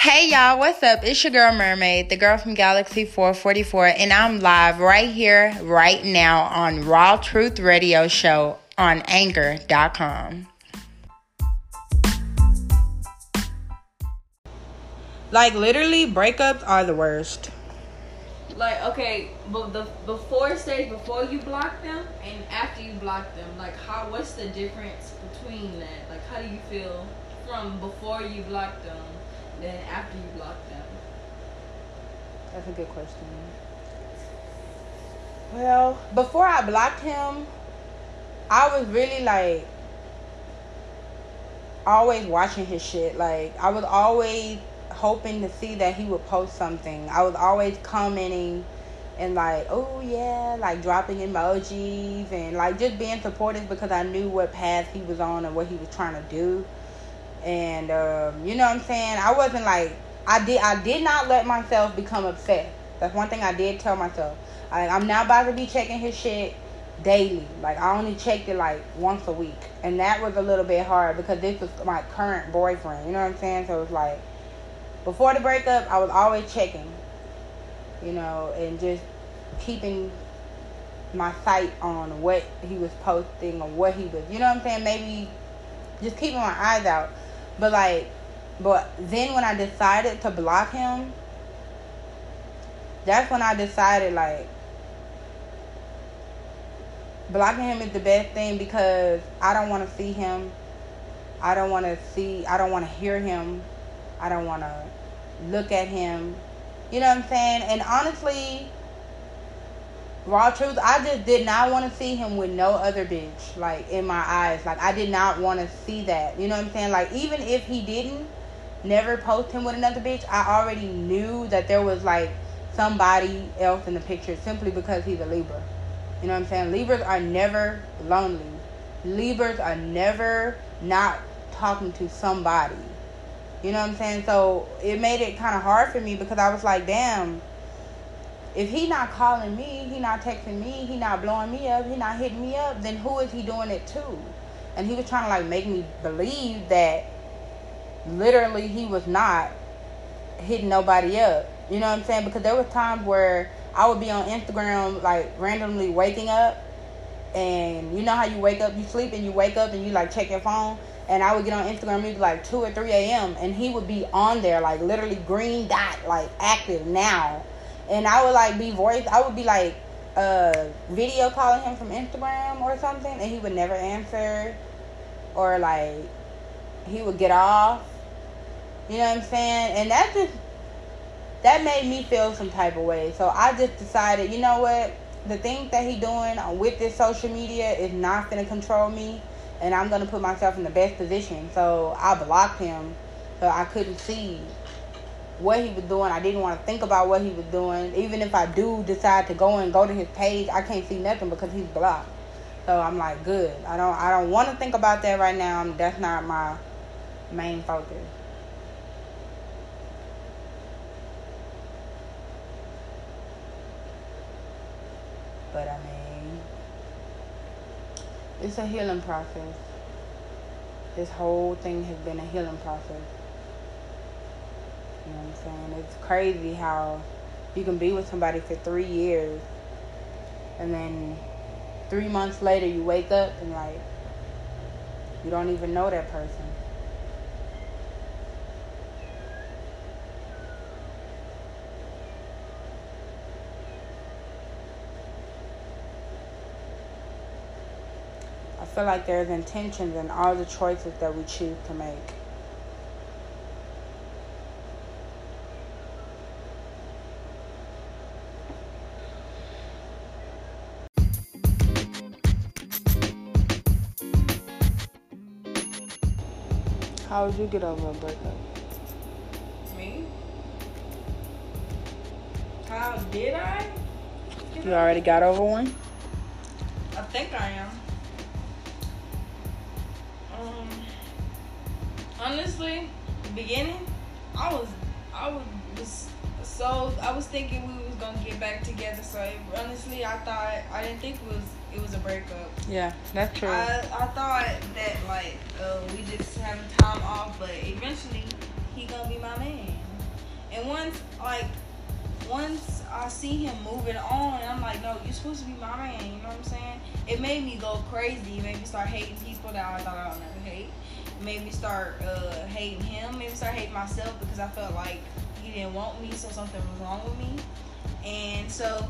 Hey y'all, what's up? It's your girl Mermaid, the girl from Galaxy 444, and I'm live right here, right now on Raw Truth Radio Show on Anchor.com. Like, literally, breakups are the worst. Like, okay, but the before stage, before you block them and after you block them, like, what's the difference between that? Like, how do you feel from before you block them? Then after you block them? That's a good question. Well, before I blocked him, I was really like always watching his shit. Like, I was always hoping to see that he would post something. I was always commenting and like, oh yeah, like dropping emojis and like just being supportive because I knew what path he was on and what he was trying to do. And you know what I'm saying? I wasn't like, I did not let myself become upset. That's one thing I did tell myself. I'm not about to be checking his shit daily. Like, I only checked it like once a week, and that was a little bit hard because this was my current boyfriend. You know what I'm saying? So it was like, before the breakup, I was always checking, you know, and just keeping my sight on what he was posting or what he was, you know what I'm saying? Maybe just keeping my eyes out. But then when I decided to block him, that's when I decided, like, blocking him is the best thing because I don't want to see him. I don't want to hear him. I don't want to look at him. You know what I'm saying? And honestly, raw truth, I just did not want to see him with no other bitch, like, in my eyes. Like, I did not want to see that. You know what I'm saying? Like, even if he didn't never post him with another bitch, I already knew that there was, like, somebody else in the picture simply because he's a Libra. You know what I'm saying? Libras are never lonely. Libras are never not talking to somebody. You know what I'm saying? So it made it kind of hard for me because I was like, damn, if he not calling me, he not texting me, he not blowing me up, he not hitting me up, then who is he doing it to? And he was trying to, like, make me believe that literally he was not hitting nobody up. You know what I'm saying? Because there was times where I would be on Instagram, like, randomly waking up, and you know how you wake up, you sleep, and you wake up and you, like, check your phone. And I would get on Instagram, it'd be like 2 or 3 a.m. And he would be on there, like, literally green dot, like, active now. And I would, like, be video calling him from Instagram or something. And he would never answer. Or, like, he would get off. You know what I'm saying? And that made me feel some type of way. So I just decided, you know what? The things that he doing with this social media is not going to control me. And I'm going to put myself in the best position. So I blocked him so I couldn't see what he was doing. I didn't want to think about what he was doing. Even if I do decide to go to his page, I can't see nothing because he's blocked. So I'm like, good. I don't want to think about that right now. That's not my main focus. But I mean, it's a healing process. This whole thing has been a healing process. You know what I'm saying? It's crazy how you can be with somebody for 3 years and then 3 months later you wake up and, like, you don't even know that person. I feel like there's intentions in all the choices that we choose to make. How would you get over a breakup? Me? How did I? You already got over one? I think I am. Honestly, beginning, I was thinking we was gonna get back together. So honestly, I didn't think it was a breakup. Yeah, that's true. I thought that, like, we just having time off, but eventually he gonna be my man. And once I see him moving on, I'm like, no, you're supposed to be my man, you know what I'm saying? It made me go crazy. It made me start hating people that I thought I would never hate. It made me start hating him. It made me start hating myself because I felt like he didn't want me, so something was wrong with me. And so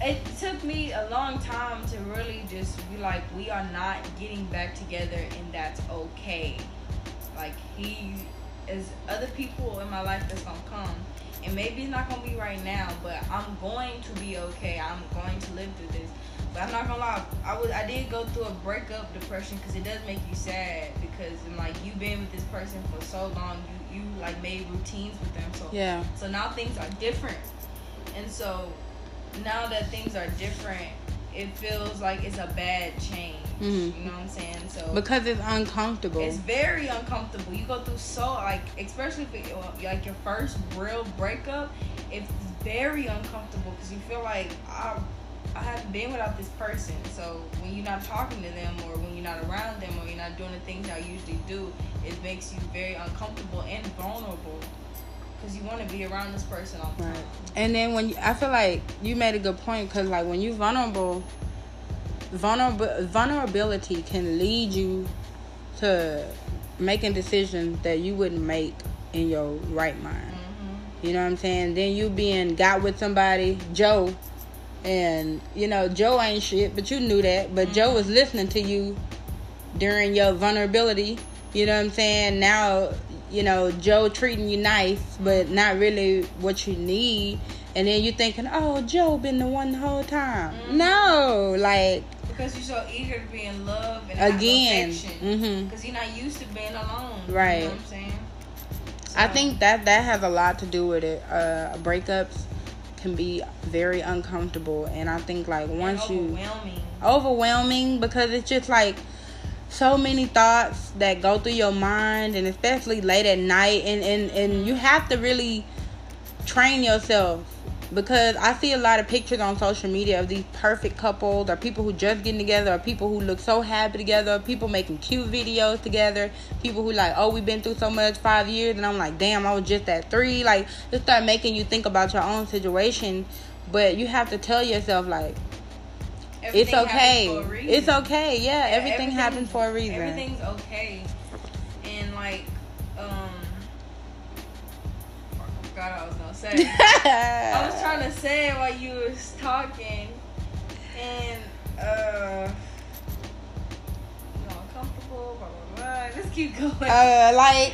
it took me a long time to really just be like, we are not getting back together, and that's okay. Like, he is other people in my life that's gonna come. And maybe it's not gonna be right now, but I'm going to be okay. I'm going to live through this. But I'm not gonna lie, I did go through a breakup depression, because it does make you sad, because I'm like, you've been with this person for so long, you like made routines with them. So yeah. So now things are different. And so now that things are different, it feels like it's a bad change. Mm-hmm. You know what I'm saying? So because it's uncomfortable. It's very uncomfortable. You go through so, like, especially if it, like, your first real breakup, it's very uncomfortable because you feel like I haven't been without this person. So when you're not talking to them, or when you're not around them, or you're not doing the things I usually do, it makes you very uncomfortable and vulnerable. Because you want to be around this person all the time. Right. And then when I feel like you made a good point, because like when you're vulnerability can lead you to making decisions that you wouldn't make in your right mind. Mm-hmm. You know what I'm saying? Then you got with somebody, Joe, and you know Joe ain't shit, but you knew that. But mm-hmm. Joe was listening to you during your vulnerability. You know what I'm saying? Now, you know, Joe treating you nice, but not really what you need. And then you're thinking, oh, Joe been the one the whole time. Mm-hmm. No, like... because you're so eager to be in love and again, mm-hmm. Because you're not used to being alone. Right. You know what I'm saying? So. I think that has a lot to do with it. Breakups can be very uncomfortable. And I think, like, once you... overwhelming. Overwhelming, because it's just, like... so many thoughts that go through your mind, and especially late at night, and you have to really train yourself, because I see a lot of pictures on social media of these perfect couples, or people who just getting together, or people who look so happy together, people making cute videos together, people who like, oh, we've been through so much, 5 years, and I'm like, damn, I was just at 3. Like, it start making you think about your own situation, but you have to tell yourself, like, everything, it's okay. For a reason. It's okay. Yeah, everything happens for a reason. Everything's okay. And like, I forgot what I was gonna say. I was trying to say it while you was talking, and you know, uncomfortable. Blah blah blah. Let's keep going. Like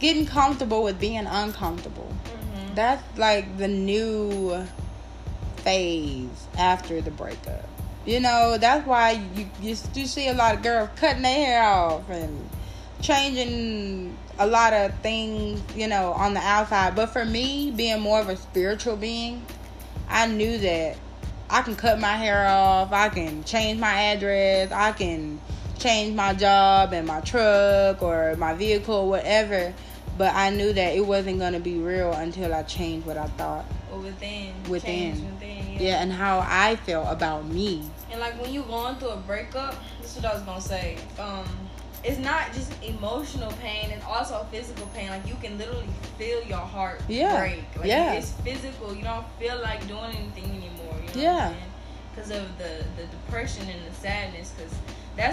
getting comfortable with being uncomfortable. That's like the new phase after the breakup. You know, that's why you see a lot of girls cutting their hair off and changing a lot of things, you know, on the outside. But for me, being more of a spiritual being, I knew that I can cut my hair off, I can change my address, I can change my job and my truck or my vehicle or whatever. But I knew that it wasn't going to be real until I changed what I thought. Or within. Yeah, and how I felt about me. And, like, when you're going through a breakup, this is what I was going to say. It's not just emotional pain and also physical pain. Like, you can literally feel your heart break. Like, it's physical. You don't feel like doing anything anymore. You know what I'm saying? Because of the depression and the sadness. Because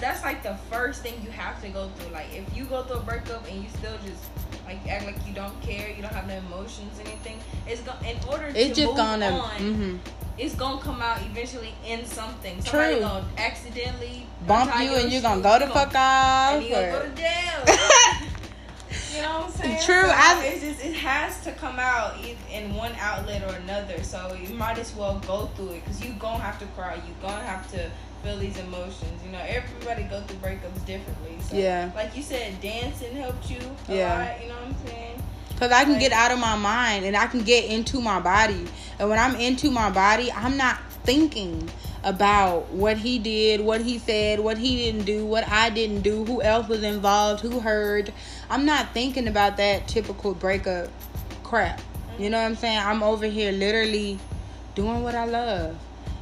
that's, like, the first thing you have to go through. Like, if you go through a breakup and you still just... like, act like you don't care, you don't have no emotions, anything. In order to move on, mm-hmm. It's gonna come out eventually in something. Somebody gonna accidentally bump you, and you're gonna go the fuck off, and you're gonna go to jail. You know what I'm saying? True. So it has to come out in one outlet or another. So you might as well go through it, because you gonna have to cry. You gonna have to feel these emotions. You know, everybody go through breakups differently. So, like you said, dancing helped you a lot. You know what I'm saying? Because I can get out of my mind, and I can get into my body. And when I'm into my body, I'm not thinking about what he did, what he said, what he didn't do, what I didn't do, who else was involved, who heard. I'm not thinking about that typical breakup crap. Mm-hmm. You know what I'm saying? I'm over here literally doing what I love.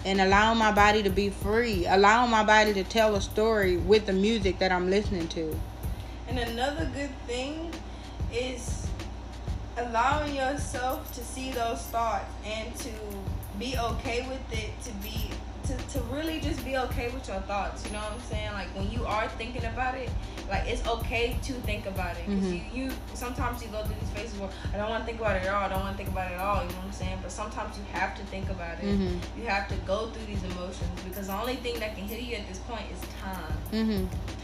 And allowing my body to be free. Allowing my body to tell a story with the music that I'm listening to. And another good thing is allowing yourself to see those thoughts and to be okay with it, to really just be okay with your thoughts, you know what I'm saying? Like, when you are thinking about it, like, it's okay to think about it. Mm-hmm. you sometimes you go through these phases where I don't want to think about it at all, you know what I'm saying? But sometimes you have to think about it. Mm-hmm. You have to go through these emotions, because the only thing that can heal you at this point is time.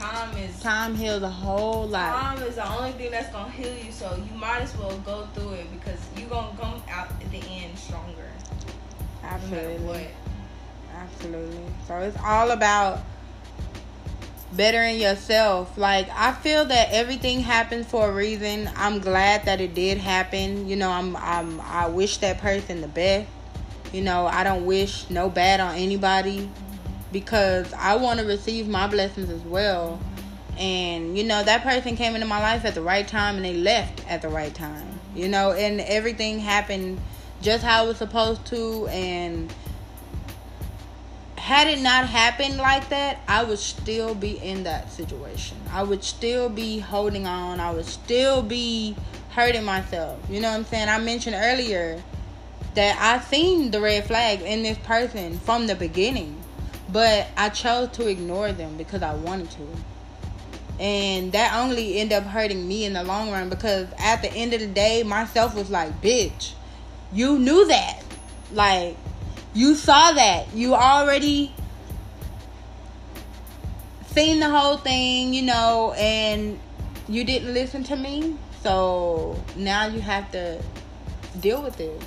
Mm-hmm. Time heals a whole lot. Time is the only thing that's going to heal you, so you might as well go through it, because you're going to come out at the end stronger. Absolutely. No matter what. Absolutely. So it's all about bettering yourself. Like, I feel that everything happens for a reason. I'm glad that it did happen. You know, I wish that person the best. You know, I don't wish no bad on anybody, because I want to receive my blessings as well. And, you know, that person came into my life at the right time, and they left at the right time. You know, and everything happened just how it was supposed to. And had it not happened like that, I would still be in that situation. I would still be holding on. I would still be hurting myself. You know what I'm saying? I mentioned earlier that I seen the red flags in this person from the beginning, but I chose to ignore them because I wanted to. And that only ended up hurting me in the long run, because at the end of the day, myself was like, bitch, you knew that. Like, you saw that. You already seen the whole thing, you know, and you didn't listen to me. So now you have to deal with this,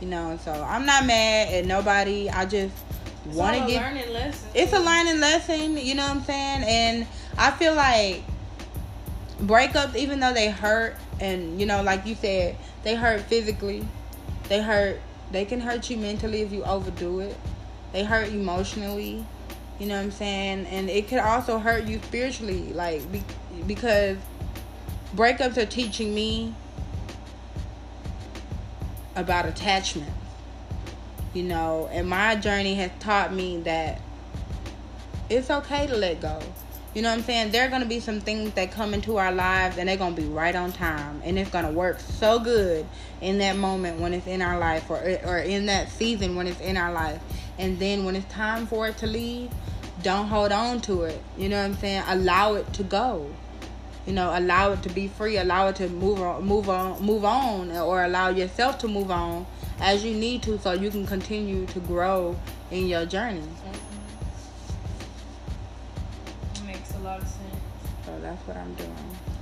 you know. So I'm not mad at nobody. I just want to get... It's a learning lesson. It's a learning lesson, you know what I'm saying? And I feel like breakups, even though they hurt, and, you know, like you said, they hurt physically. They can hurt you mentally if you overdo it. They hurt emotionally, you know what I'm saying? And it could also hurt you spiritually, like, because breakups are teaching me about attachment, you know? And my journey has taught me that it's okay to let go. You know what I'm saying? There are going to be some things that come into our lives, and they're going to be right on time. And it's going to work so good in that moment when it's in our life, or in that season when it's in our life. And then when it's time for it to leave, don't hold on to it. You know what I'm saying? Allow it to go. You know, allow it to be free. Allow it to move on, or allow yourself to move on as you need to, so you can continue to grow in your journey. A lot of sense. So that's what I'm doing.